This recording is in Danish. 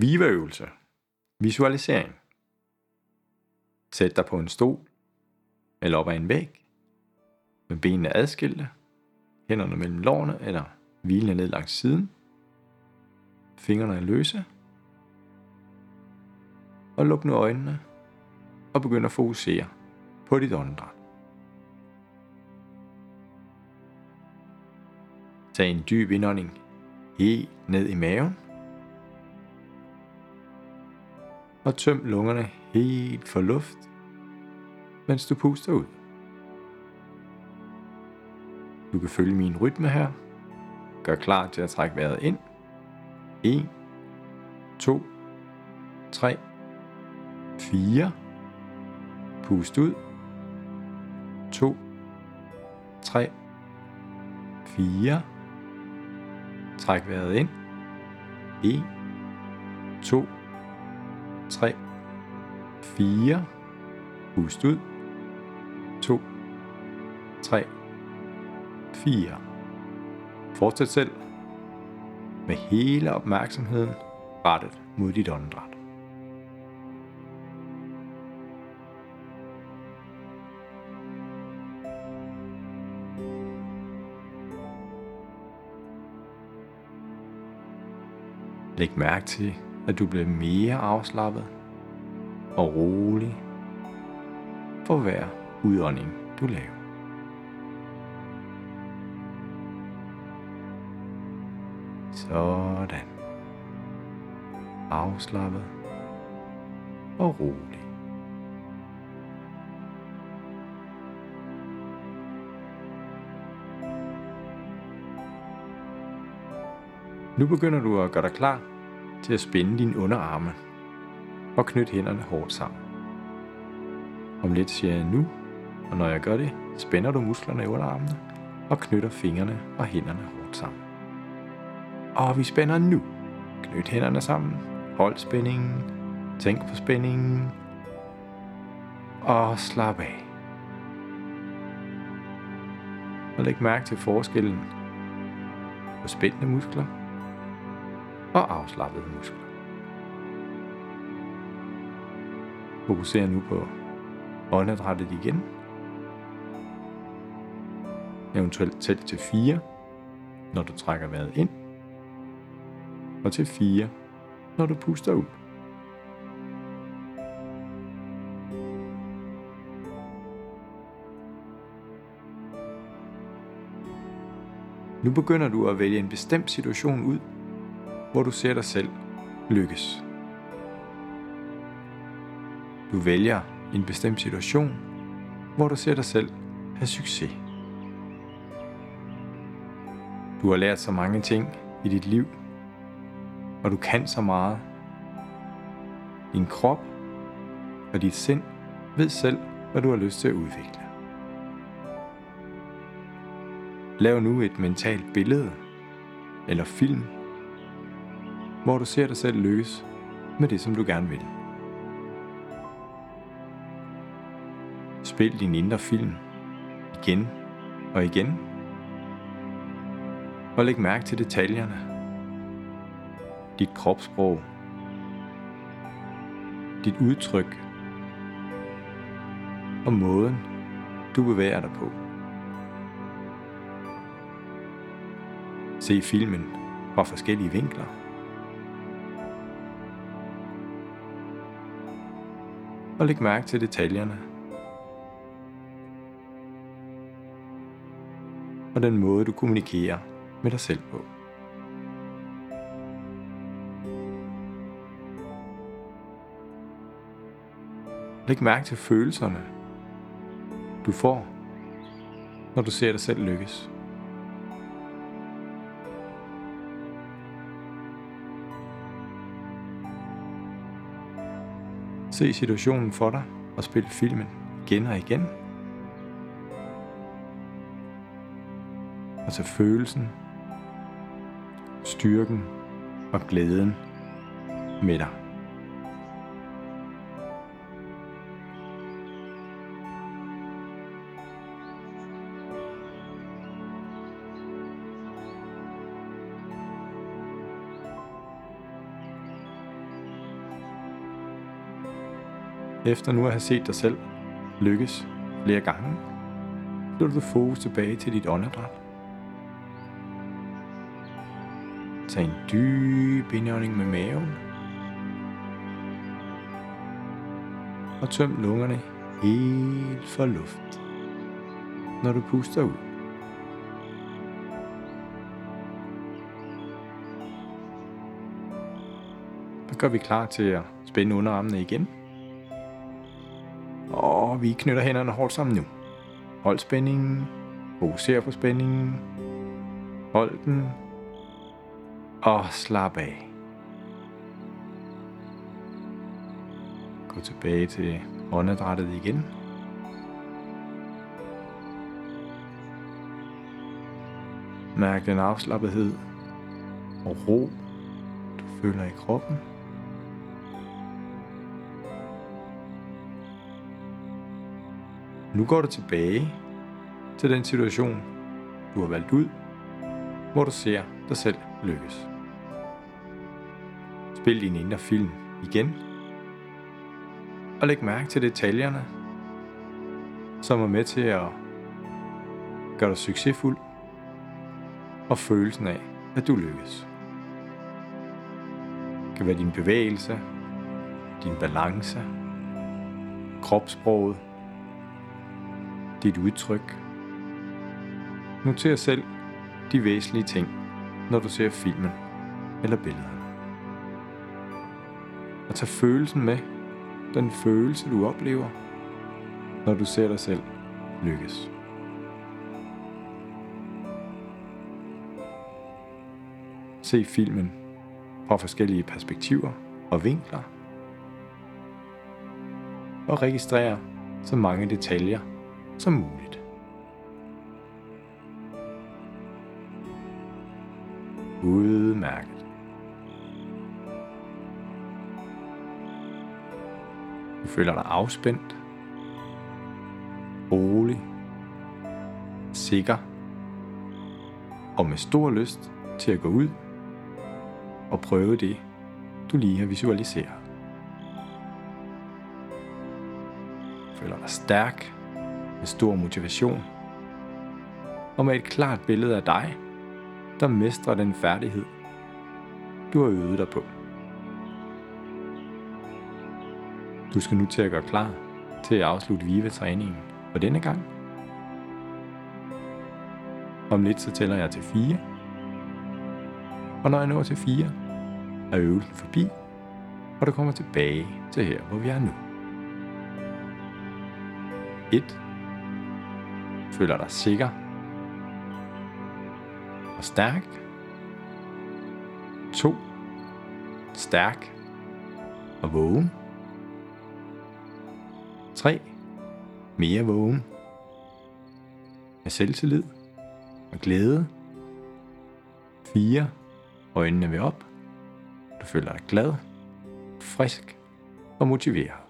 Viva-øvelser. Visualisering. Sæt dig på en stol eller op ad en væg med benene adskilte, hænderne mellem lårene eller hvilende ned langs siden. Fingrene er løse. Og luk nu øjnene og begynd at fokusere på dit åndedræt. Tag en dyb indånding helt ned i maven. Og tøm lungerne helt for luft, mens du puster ud. Du kan følge min rytme her. Gør klar til at trække vejret ind. 1, 2, 3, 4. Pust ud. 2, 3, 4. Træk vejret ind. 1, 2, 3, 4. Pust ud. 2, 3, 4. Fortsæt selv med hele opmærksomheden rettet mod dit åndedræt. Læg mærke til, at du bliver mere afslappet og rolig for hver udånding, du laver. Sådan. Afslappet og rolig. Nu begynder du at gøre dig klar til at spænde dine underarme og knytte hænderne hårdt sammen. Om lidt siger jeg nu, og når jeg gør det, spænder du musklerne i underarmene og knytter fingrene og hænderne hårdt sammen. Og vi spænder nu. Knyt hænderne sammen. Hold spændingen. Tænk på spændingen. Og slap af. Og læg mærke til forskellen på spændende muskler og afslappede muskler. Fokuser nu på åndedrættet igen. Eventuelt tæl til 4, når du trækker vejret ind. Og til 4, når du puster ud. Nu begynder du at vælge en bestemt situation ud, hvor du ser dig selv lykkes. Du vælger en bestemt situation, hvor du ser dig selv have succes. Du har lært så mange ting i dit liv, og du kan så meget. Din krop og dit sind ved selv, hvad du har lyst til at udvikle. Lav nu et mentalt billede eller film, hvor du ser dig selv lykkes med det, som du gerne vil. Spil din indre film igen og igen, og læg mærke til detaljerne. Dit kropssprog, dit udtryk og måden, du bevæger dig på. Se filmen fra forskellige vinkler. Og læg mærke til detaljerne. Og den måde, du kommunikerer med dig selv på. Læg mærke til følelserne, du får, når du ser dig selv lykkes. Se situationen for dig og spil filmen igen og igen. Og så følelsen, styrken og glæden med dig. Efter nu at have set dig selv lykkes flere gange, flytter du fokus tilbage til dit åndedræt. Tag en dyb indånding med maven. Og tøm lungerne helt for luft, når du puster ud. Så gør vi klar til at spænde underarmene igen. Og vi knytter hænderne hårdt sammen nu. Hold spændingen. Fokuser på spændingen. Hold den. Og slap af. Gå tilbage til åndedrættet igen. Mærk den afslappethed og ro, du føler i kroppen. Nu går du tilbage til den situation, du har valgt ud, hvor du ser dig selv lykkes. Spil din indre film igen, og læg mærke til detaljerne, som er med til at gøre dig succesfuld, og følelsen af, at du lykkes. Det kan være din bevægelse, din balance, kropssproget, dit udtryk. Noter selv de væsentlige ting, når du ser filmen eller billederne. Og tag følelsen med, den følelse du oplever, når du ser dig selv lykkes. Se filmen fra forskellige perspektiver og vinkler, og registrer så mange detaljer som muligt. Udmærket. Du føler dig afspændt, rolig, sikker og med stor lyst til at gå ud og prøve det, du lige har visualiseret. Du føler dig stærk, med stor motivation og med et klart billede af dig, der mestrer den færdighed, du har øvet dig på. Du skal nu til at gøre klar til at afslutte Viva-træningen for denne gang. Om lidt så tæller jeg til 4, og når jeg når til 4, er øvelsen forbi, og du kommer tilbage til her, hvor vi er nu. 1. Føler dig sikker og stærk. 2. Stærk og vågen. 3. Mere vågen. Med selvtillid og glæde. 4. Øjnene vil op. Du føler dig glad, frisk og motiveret.